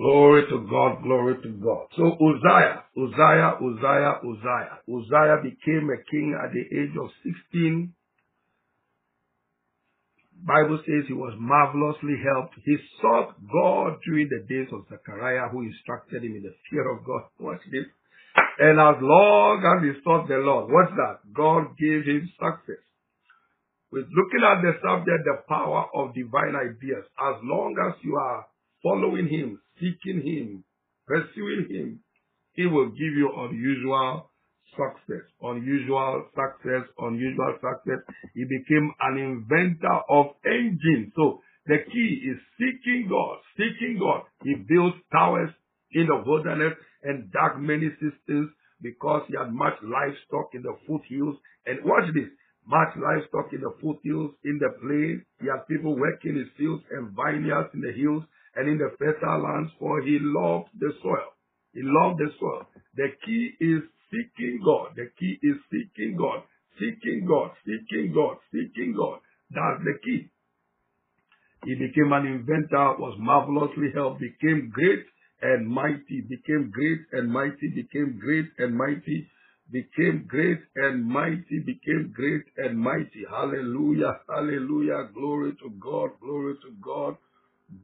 Glory to God, glory to God. So Uzziah became a king at the age of 16. Bible says he was marvelously helped. He sought God during the days of Zechariah, who instructed him in the fear of God. Watch this. And as long as he sought the Lord, what's that? God gave him success. With looking at the subject, the power of divine ideas. As long as you are following him, seeking him, pursuing him, he will give you unusual success. He became an inventor of engines. So the key is seeking God, seeking God. He built towers in the wilderness and dug many cisterns because he had much livestock in the foothills. And watch this, much livestock in the foothills, in the plain. He had people working his fields and vineyards in the hills and in the fertile lands, for he loved the soil. He loved the soil. The key is seeking God. The key is seeking God. Seeking God. Seeking God. Seeking God. That's the key. He became an inventor, was marvelously helped, became great and mighty, became great and mighty, became great and mighty, became great and mighty, became great and mighty. Hallelujah. Hallelujah. Glory to God. Glory to God.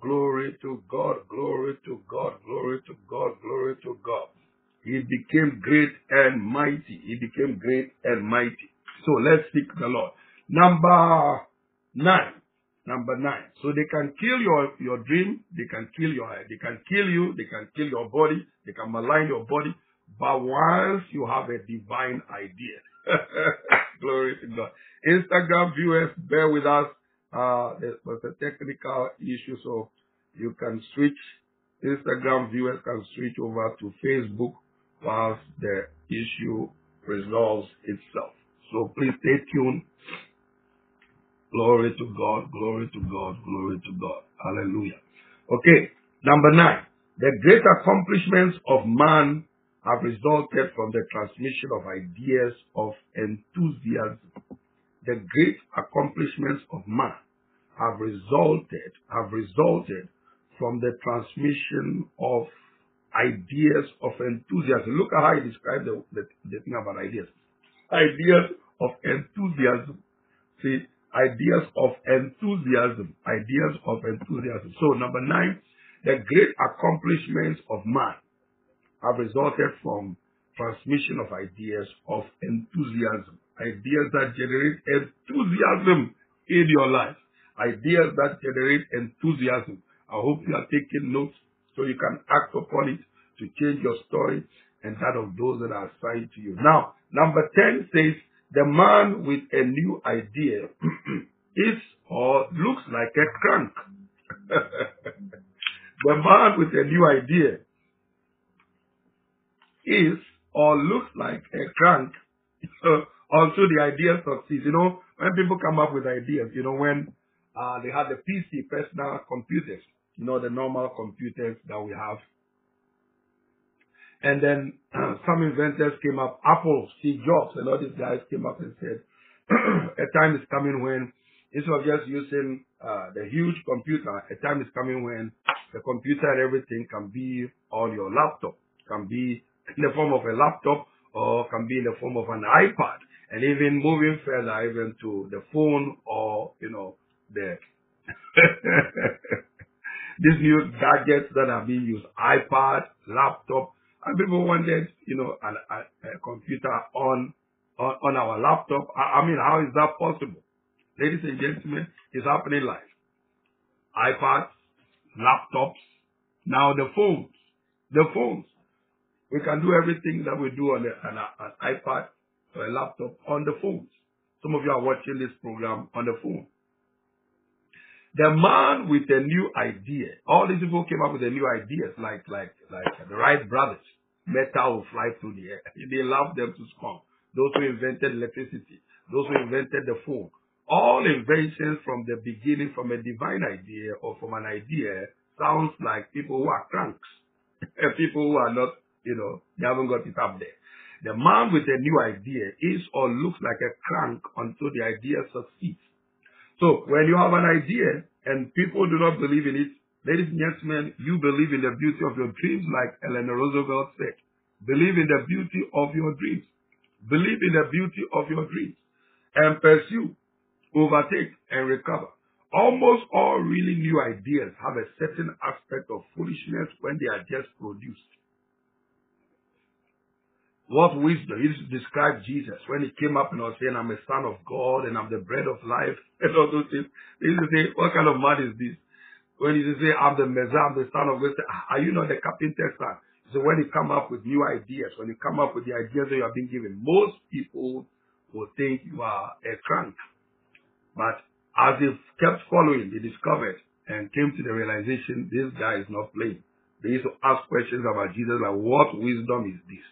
Glory to God, glory to God, glory to God, glory to God. He became great and mighty. He became great and mighty. So let's seek the Lord. Number nine. So they can kill your dream, they can kill your body, they can malign your body. But once you have a divine idea, glory to God. Instagram viewers, bear with us. There was a technical issue, so you can switch. Instagram viewers can switch over to Facebook whilst the issue resolves itself. So please stay tuned. Glory to God, glory to God, glory to God. Hallelujah. Okay, number 9. The great accomplishments of man have resulted from the transmission of ideas of enthusiasm. The great accomplishments of man have resulted from the transmission of ideas of enthusiasm. Look at how he described the thing about ideas. Ideas of enthusiasm. See, ideas of enthusiasm. So number 9, the great accomplishments of man have resulted from transmission of ideas of enthusiasm. Ideas that generate enthusiasm in your life. Ideas that generate enthusiasm. I hope you are taking notes so you can act upon it to change your story and that of those that are assigned to you. Now, number 10 says, the man with a new idea is or looks like a crank. The man with a new idea is or looks like a crank. Also, the idea succeeds. You know, when people come up with ideas, you know, when they have the PC, personal computers, you know, the normal computers that we have. And then some inventors came up, Apple, Steve Jobs, and all these guys came up and said, a time is coming when, instead of just using the huge computer, a time is coming when the computer and everything can be on your laptop, can be in the form of a laptop, or can be in the form of an iPad, and even moving further, even to the phone or, you know, the these new gadgets that are being used, iPad, laptop. And people wanted, you know, a computer on our laptop. I mean, how is that possible? Ladies and gentlemen, it's happening live. iPads, laptops, now the phones. We can do everything that we do on an iPad or a laptop on the phones. Some of you are watching this program on the phone. The man with a new idea. All these people came up with a new ideas, like the Wright brothers. Metal will fly through the air. They loved them to scorn. Those who invented electricity. Those who invented the phone. All inventions from the beginning, from a divine idea or from an idea, sounds like people who are cranks. People who are not, you know, they haven't got it up there. The man with a new idea is or looks like a crank until the idea succeeds. So when you have an idea and people do not believe in it, Ladies and gentlemen, you believe in the beauty of your dreams, like Eleanor Roosevelt said. Believe in the beauty of your dreams. Believe in the beauty of your dreams. And pursue, overtake, and recover. Almost all really new ideas have a certain aspect of foolishness when they are just produced. What wisdom? He described Jesus when he came up and was saying, I'm a son of God and I'm the bread of life and all those things. He used to say, what kind of man is this? When he says, I'm the Messiah, I'm the son of God, are you not the carpenter's son? So when you come up with new ideas, when you come up with the ideas that you have been given, most people will think you are a crank. But as they kept following, they discovered and came to the realization, this guy is not playing. They used to ask questions about Jesus, like, what wisdom is this?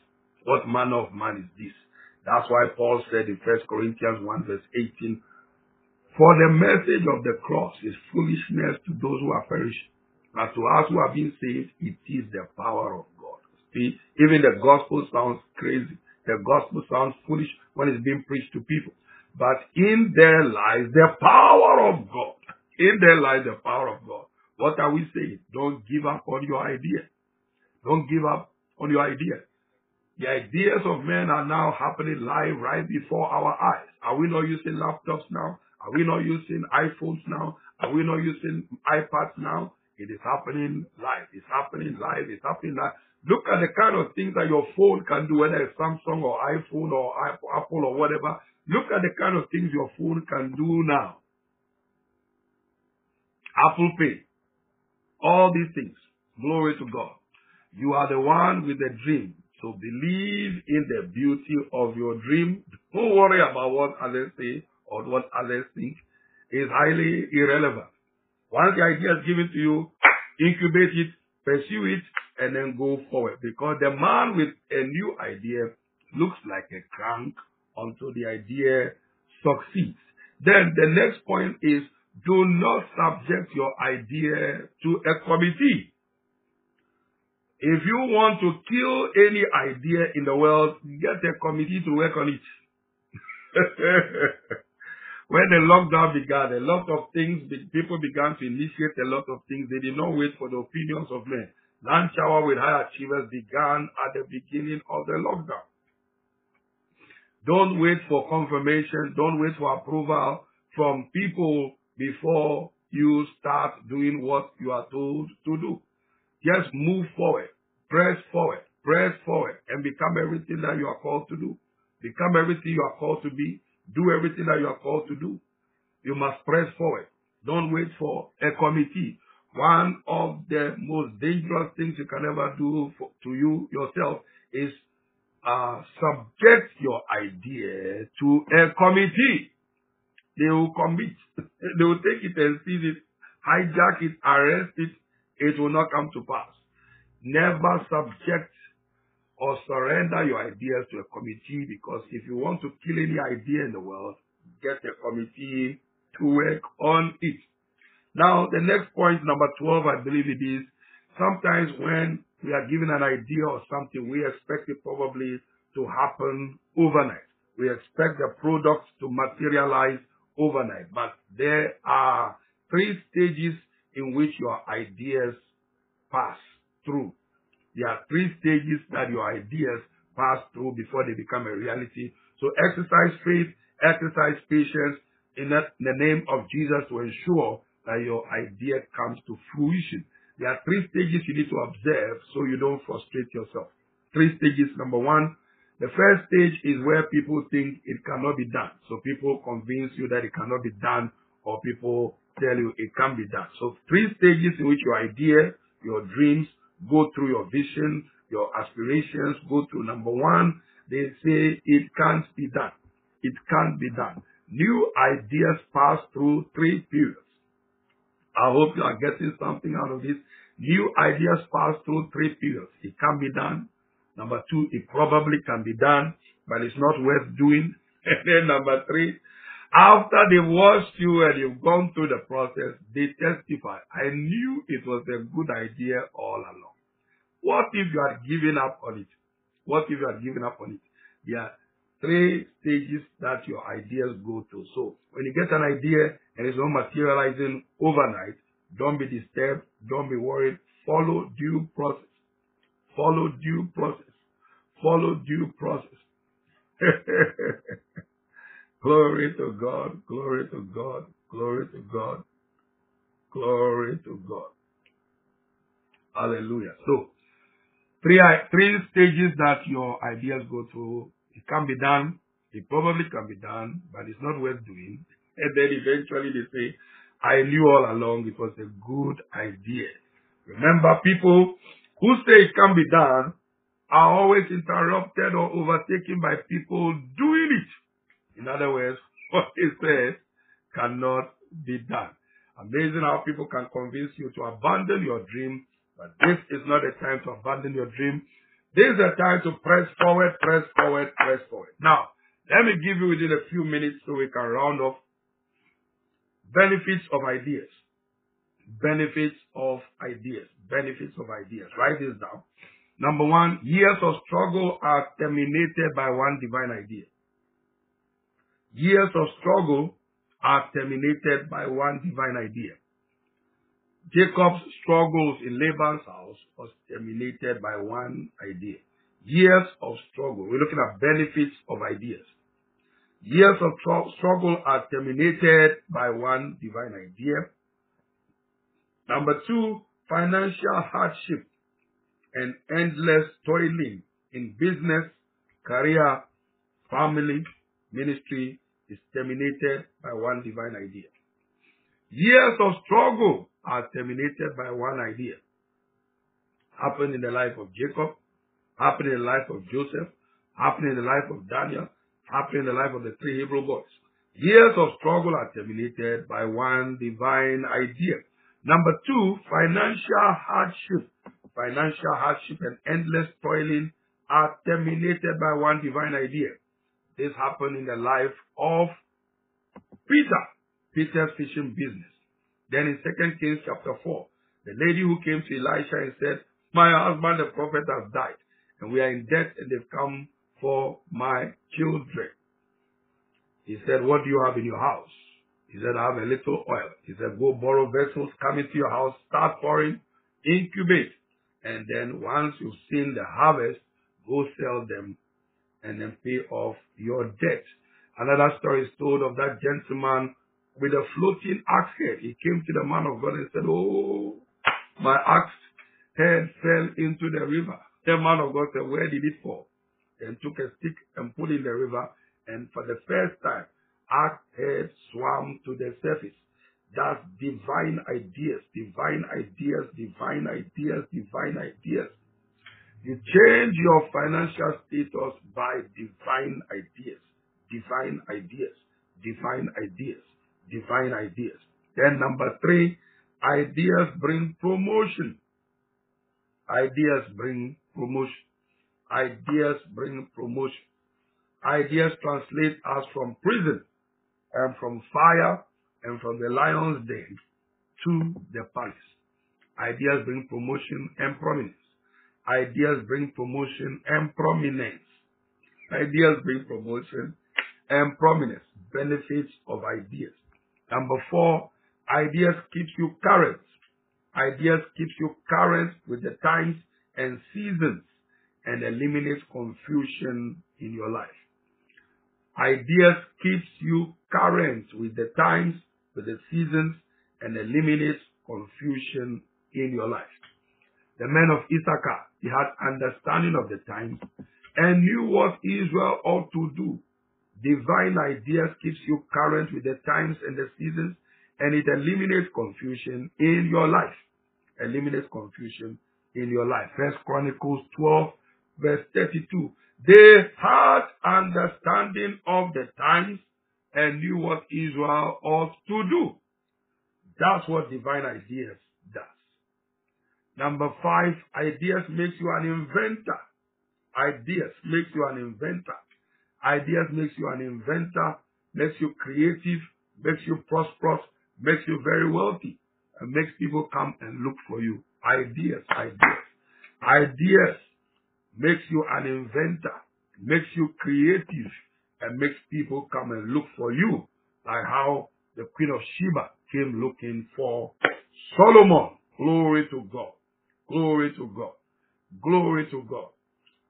What manner of man is this? That's why Paul said in 1st Corinthians 1 verse 18, for the message of the cross is foolishness to those who are perishing, but to us who have been saved, it is the power of God. See, even the gospel sounds crazy. The gospel sounds foolish when it's being preached to people. But in there lies the power of God. In there lies the power of God. What are we saying? Don't give up on your idea. Don't give up on your idea. The ideas of men are now happening live right before our eyes. Are we not using laptops now? Are we not using iPhones now? Are we not using iPads now? It is happening live. It's happening live. It's happening live. Look at the kind of things that your phone can do, whether it's Samsung or iPhone or Apple or whatever. Look at the kind of things your phone can do now. Apple Pay. All these things. Glory to God. You are the one with the dream. So believe in the beauty of your dream. Don't worry about what others say or what others think. Is highly irrelevant. Once the idea is given to you, incubate it, pursue it, and then go forward. Because the man with a new idea looks like a crank until the idea succeeds. Then the next point is, do not subject your idea to a committee. If you want to kill any idea in the world, get a committee to work on it. When the lockdown began, a lot of things, people began to initiate a lot of things. They did not wait for the opinions of men. Lunch hour with high achievers began at the beginning of the lockdown. Don't wait for confirmation. Don't wait for approval from people before you start doing what you are told to do. Just move forward, press forward, press forward, and become everything that you are called to do. Become everything you are called to be. Do everything that you are called to do. You must press forward. Don't wait for a committee. One of the most dangerous things you can ever do to you yourself is subject your idea to a committee. They will commit. They will take it and seize it, hijack it, arrest it. It will not come to pass. Never subject or surrender your ideas to a committee, because if you want to kill any idea in the world, get a committee to work on it. Now, the next point, number 12, I believe it is, sometimes when we are given an idea or something, we expect it probably to happen overnight. We expect the products to materialize overnight. But there are three stages in which your ideas pass through. There are three stages that your ideas pass through before they become a reality. So exercise faith, exercise patience in the name of Jesus to ensure that your idea comes to fruition. There are three stages you need to observe so you don't frustrate yourself. Three stages. Number one, the first stage is where people think it cannot be done. So people convince you that it cannot be done, or people tell you it can be done. So three stages in which your idea, your dreams, go through your vision, your aspirations, go through. Number one, they say it can't be done. It can't be done. New ideas pass through three periods. I hope you are getting something out of this. New ideas pass through three periods. It can be done. Number two, it probably can be done, but it's not worth doing. And then number three, after they've watched you and you've gone through the process, they testify, I knew it was a good idea all along. What if you had given up on it? What if you had given up on it? There are three stages that your ideas go through. So when you get an idea and it's not materializing overnight, Don't be disturbed. Don't be worried. Follow due process. Follow due process. Follow due process. Glory to God. Glory to God. Glory to God. Glory to God. Hallelujah. So, three stages that your ideas go through. It can be done. It probably can be done, but it's not worth doing. And then eventually they say, I knew all along it was a good idea. Remember, people who say it can be done are always interrupted or overtaken by people doing it. In other words, what they said cannot be done. Amazing how people can convince you to abandon your dream, but this is not a time to abandon your dream. This is a time to press forward, press forward, press forward. Now, let me give you within a few minutes so we can round off benefits of ideas. Benefits of ideas. Benefits of ideas. Write this down. Number one, years of struggle are terminated by one divine idea. Years of struggle are terminated by one divine idea. Jacob's struggles in Laban's house was terminated by one idea. Years of struggle. We're looking at benefits of ideas. Years of struggle are terminated by one divine idea. Number two, financial hardship and endless toiling in business, career, family, ministry is terminated by one divine idea. Years of struggle are terminated by one idea. Happened in the life of Jacob, happened in the life of Joseph, happened in the life of Daniel, happened in the life of the three Hebrew boys. Years of struggle are terminated by one divine idea. Number two, financial hardship. Financial hardship and endless toiling are terminated by one divine idea. This happened in the life of Peter, Peter's fishing business. Then in 2nd Kings chapter 4, the lady who came to Elisha and said, my husband the prophet has died, and we are in debt, and they've come for my children. He said, what do you have in your house? He said, I have a little oil. He said, go borrow vessels, come into your house, start pouring, incubate. And then once you've seen the harvest, go sell them and then pay off your debt. Another story is told of that gentleman with a floating axe head. He came to the man of God and said, oh, my axe head fell into the river. The man of God said, where did it fall? And took a stick and put it in the river. And for the first time, axe head swam to the surface. That's divine ideas, divine ideas, divine ideas, divine ideas. You change your financial status by divine ideas, divine ideas, divine ideas, divine ideas. Then number three, ideas bring promotion. Ideas bring promotion. Ideas bring promotion. Ideas translate us from prison and from fire and from the lion's den to the palace. Ideas bring promotion and prominence. Ideas bring promotion and prominence. Ideas bring promotion and prominence. Benefits of ideas. Number four, ideas keeps you current. Ideas keeps you current with the times and seasons and eliminates confusion in your life. Ideas keeps you current with the times, with the seasons, and eliminates confusion in your life. The men of Issachar, they had understanding of the times and knew what Israel ought to do. Divine ideas keeps you current with the times and the seasons, and it eliminates confusion in your life. Eliminates confusion in your life. First Chronicles 12, verse 32. They had understanding of the times and knew what Israel ought to do. That's what divine ideas does. Number five, ideas makes you an inventor. Ideas makes you an inventor. Ideas makes you an inventor, makes you creative, makes you prosperous, makes you very wealthy, and makes people come and look for you. Ideas, ideas. Ideas makes you an inventor, makes you creative, and makes people come and look for you, like how the Queen of Sheba came looking for Solomon. Glory to God. Glory to God. Glory to God.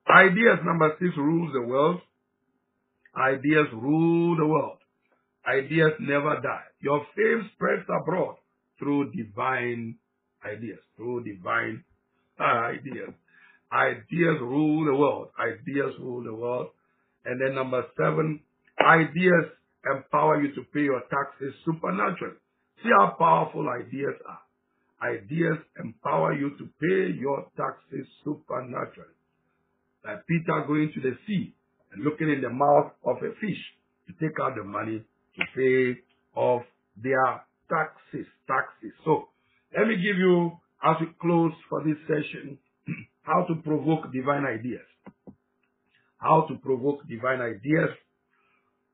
Ideas number 6 rules the world. Ideas rule the world. Ideas never die. Your fame spreads abroad through divine ideas. Through divine ideas. Ideas rule the world. Ideas rule the world. And then number 7, ideas empower you to pay your taxes supernaturally. See how powerful ideas are. Ideas empower you to pay your taxes supernaturally. Like Peter going to the sea and looking in the mouth of a fish to take out the money to pay off their taxes. So, let me give you, as we close for this session, how to provoke divine ideas. How to provoke divine ideas.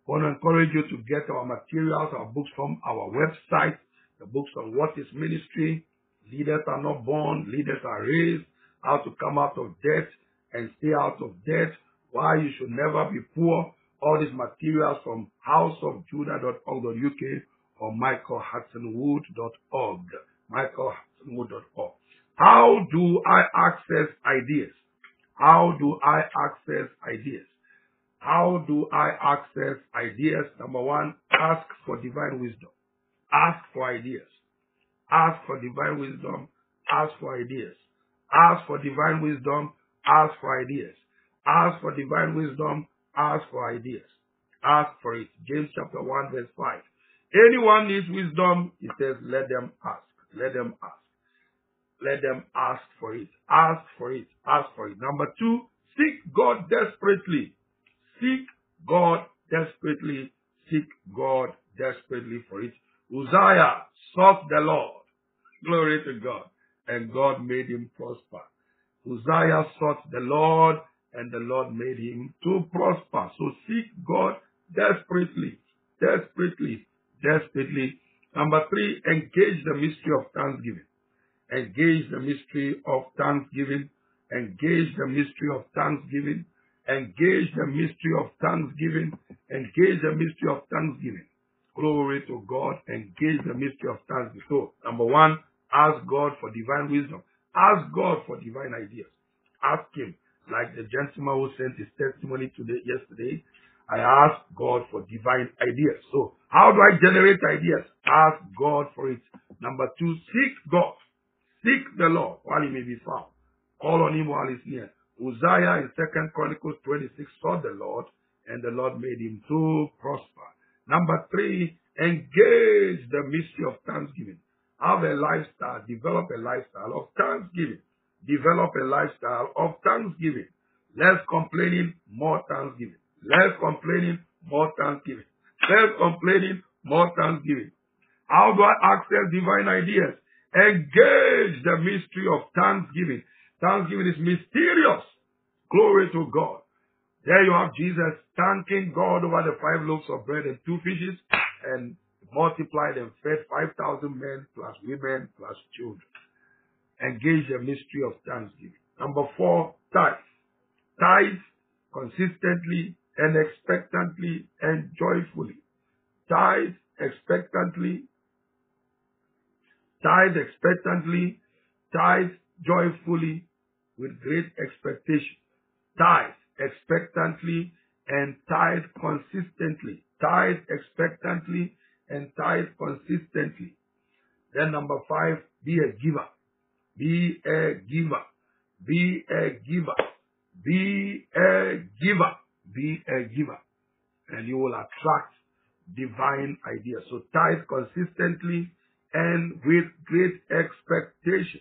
I want to encourage you to get our materials, our books from our website, the books on what is ministry, leaders are not born, leaders are raised, how to come out of debt and stay out of debt, why you should never be poor, all these materials from houseofjudah.org.uk or michaelhudsonwood.org, michaelhudsonwood.org. How do I access ideas? How do I access ideas? How do I access ideas? Number 1, ask for divine wisdom. Ask for ideas. Ask for divine wisdom. Ask for ideas. Ask for divine wisdom. Ask for ideas. Ask for divine wisdom. Ask for ideas. Ask for it. James chapter 1 verse 5. Anyone needs wisdom, he says, let them ask. Let them ask. Let them ask for it. Ask for it. Ask for it. Number 2, seek God desperately. Seek God desperately. Seek God desperately for it. Uzziah sought the Lord. Glory to God. And God made him prosper. Uzziah sought the Lord and the Lord made him to prosper. So seek God desperately. Desperately. Desperately. Number 3, engage the mystery of thanksgiving. Engage the mystery of thanksgiving. Engage the mystery of thanksgiving. Engage the mystery of thanksgiving. Engage the mystery of thanksgiving. Glory to God. Engage the mystery of thanksgiving. So, number 1, ask God for divine wisdom. Ask God for divine ideas. Ask Him. Like the gentleman who sent his testimony yesterday, I asked God for divine ideas. So, how do I generate ideas? Ask God for it. Number 2, seek God. Seek the Lord while He may be found. Call on Him while He's near. Uzziah in 2nd Chronicles 26 sought the Lord, and the Lord made him to prosper. Number 3, engage the mystery of thanksgiving. Have a lifestyle, develop a lifestyle of thanksgiving. Develop a lifestyle of thanksgiving. Less complaining, more thanksgiving. Less complaining, more thanksgiving. Less complaining, more thanksgiving. How do I access divine ideas? Engage the mystery of thanksgiving. Thanksgiving is mysterious. Glory to God. There you have Jesus thanking God over the 5 loaves of bread and 2 fishes and multiplied and fed 5,000 men plus women plus children. Engage the mystery of thanksgiving. Number 4, tithe. Tithe consistently and expectantly and joyfully. Tithe expectantly. Tithe expectantly. Tithe joyfully, with great expectation. Tithe expectantly and tithe consistently. Tithe expectantly and tithe consistently. Then number 5, be a giver. Be a giver. Be a giver. Be a giver. Be a giver. And you will attract divine ideas. So tithe consistently and with great expectation.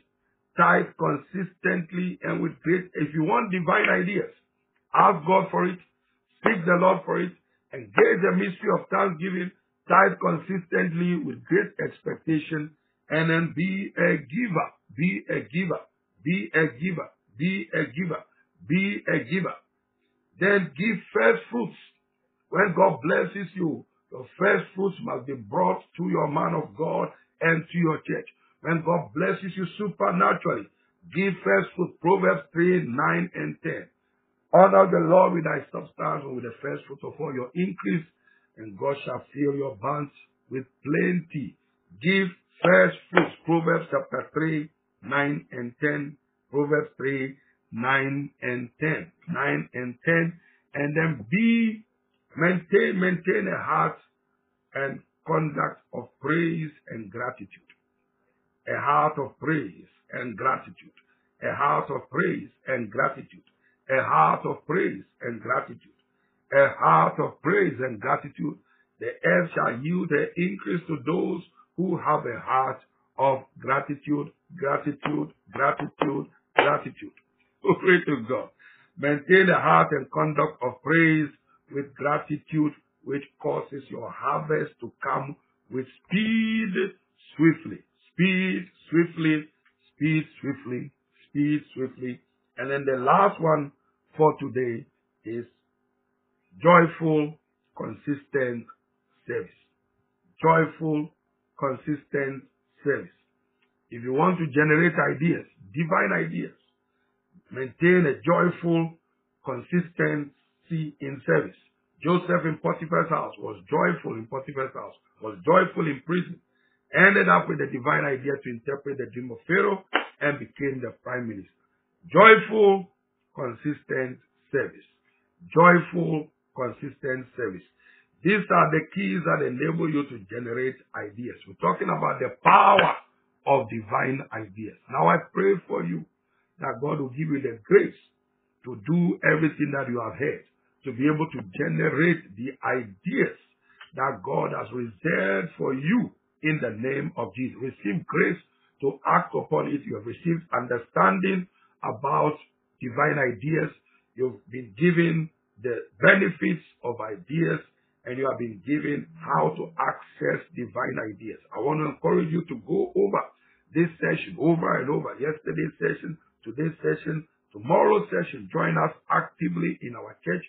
Tithe consistently and with great. If you want divine ideas, ask God for it, seek the Lord for it, engage the mystery of thanksgiving, tithe consistently with great expectation, and then be a giver, be a giver, be a giver, be a giver, be a giver. Then give first fruits. When God blesses you, your first fruits must be brought to your man of God and to your church. When God blesses you supernaturally, give first fruit. Proverbs 3, 9 and 10. Honor the Lord with thy substance and with the first fruit of all your increase, and God shall fill your barns with plenty. Give First fruits, Proverbs chapter 3, 9 and 10. Proverbs 3, 9 and 10. 9 and 10. And then B, maintain a heart and conduct of praise and gratitude. A heart of praise and gratitude. A heart of praise and gratitude. A heart of praise and gratitude. A heart of praise and gratitude. The earth shall yield an increase to those who have a heart of gratitude, gratitude, gratitude, gratitude. Glory to God. Maintain a heart and conduct of praise with gratitude, which causes your harvest to come with speed, swiftly. Speed, swiftly, speed, swiftly, speed, swiftly. And then the last one for today is joyful, consistent service. Joyful, consistent service. If you want to generate ideas, divine ideas, maintain a joyful consistency in service. Joseph in Potiphar's house was joyful in Potiphar's house, was joyful in prison, ended up with a divine idea to interpret the dream of Pharaoh and became the prime minister. Joyful, consistent service. Joyful, consistent service. These are the keys that enable you to generate ideas. We're talking about the power of divine ideas. Now I pray for you that God will give you the grace to do everything that you have heard, to be able to generate the ideas that God has reserved for you in the name of Jesus. Receive grace to act upon it. You have received understanding about divine ideas. You've been given the benefits of ideas, and you have been given how to access divine ideas. I want to encourage you to go over this session, over and over. Yesterday's session, today's session, tomorrow's session. Join us actively in our church.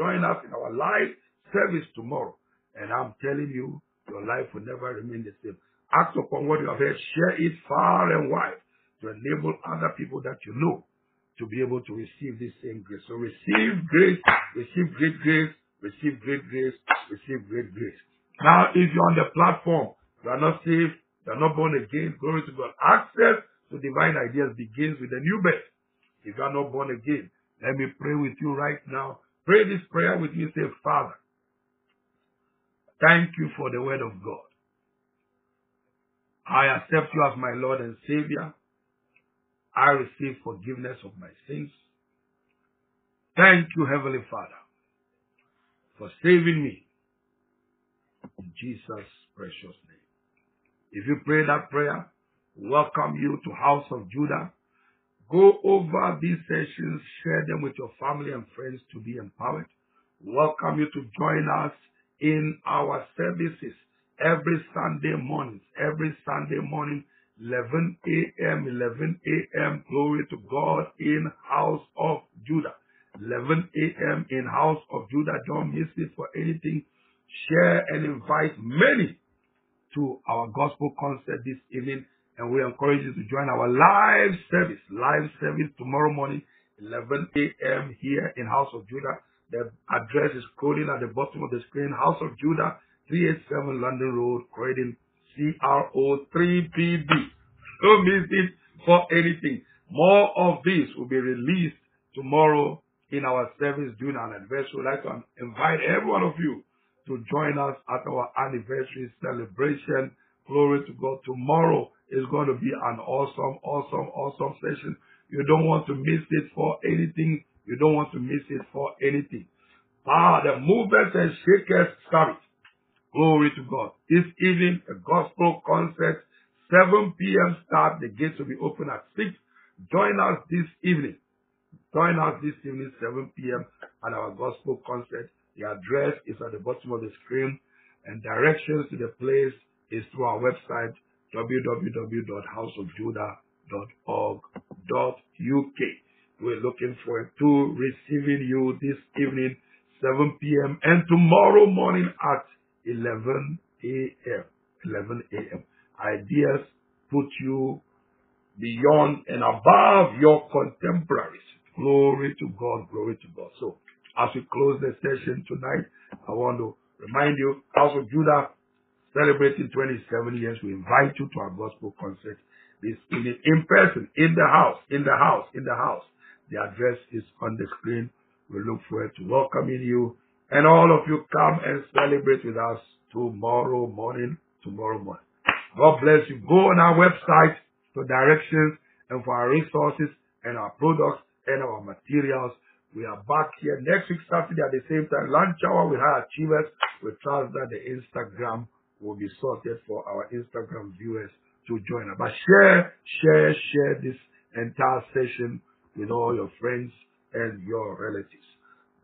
Join us in our live service tomorrow. And I'm telling you, your life will never remain the same. Act upon what you have heard. Share it far and wide to enable other people that you know to be able to receive this same grace. So receive grace, receive great grace, receive great grace, receive great grace. Now, if you're on the platform, you are not saved, you are not born again, glory to God. Access to divine ideas begins with a new birth. If you are not born again, let me pray with you right now. Pray this prayer with me. Say, Father, thank you for the word of God. I accept you as my Lord and Savior. I receive forgiveness of my sins. Thank you, Heavenly Father, for saving me. In Jesus' precious name. If you pray that prayer, welcome you to House of Judah. Go over these sessions, share them with your family and friends to be empowered. Welcome you to join us in our services every Sunday morning. Every Sunday morning, 11 a.m., 11 a.m., glory to God, in House of Judah. 11 a.m. in House of Judah. Don't miss it for anything. Share and invite many to our gospel concert this evening. And we encourage you to join our live service. Live service tomorrow morning, 11 a.m. here in House of Judah. The address is scrolling at the bottom of the screen. House of Judah, 387 London Road, Croydon, CRO3PB. Don't miss it for anything. More of this will be released tomorrow in our service during our anniversary. We'd like to invite every one of you to join us at our anniversary celebration. Glory to God. Tomorrow is going to be an awesome, awesome, awesome session. You don't want to miss it for anything. You don't want to miss it for anything. The movers and shakers start. Glory to God. This evening, a gospel concert, 7 p.m. start. The gates will be open at 6. Join us this evening. Join us this evening, 7 p.m. at our gospel concert. The address is at the bottom of the screen, and directions to the place is through our website, www.houseofjudah.org.uk. We're looking forward to receiving you this evening, 7 p.m. and tomorrow morning at 11 a.m. 11 a.m. Ideas put you beyond and above your contemporaries. Glory to God, glory to God. So, as we close the session tonight, I want to remind you, House of Judah, celebrating 27 years, we invite you to our gospel concert. It's in person, in the house. The address is on the screen. We look forward to welcoming you. And all of you, come and celebrate with us tomorrow morning. God bless you. Go on our website for directions and for our resources and our products and our materials. We are back here next week, Saturday at the same time. Lunch hour with High Achievers. We trust that the Instagram will be sorted for our Instagram viewers to join us. But share this entire session with all your friends and your relatives.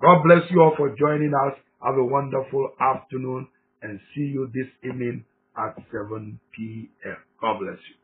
God bless you all for joining us. Have a wonderful afternoon and see you this evening at 7 p.m. God bless you.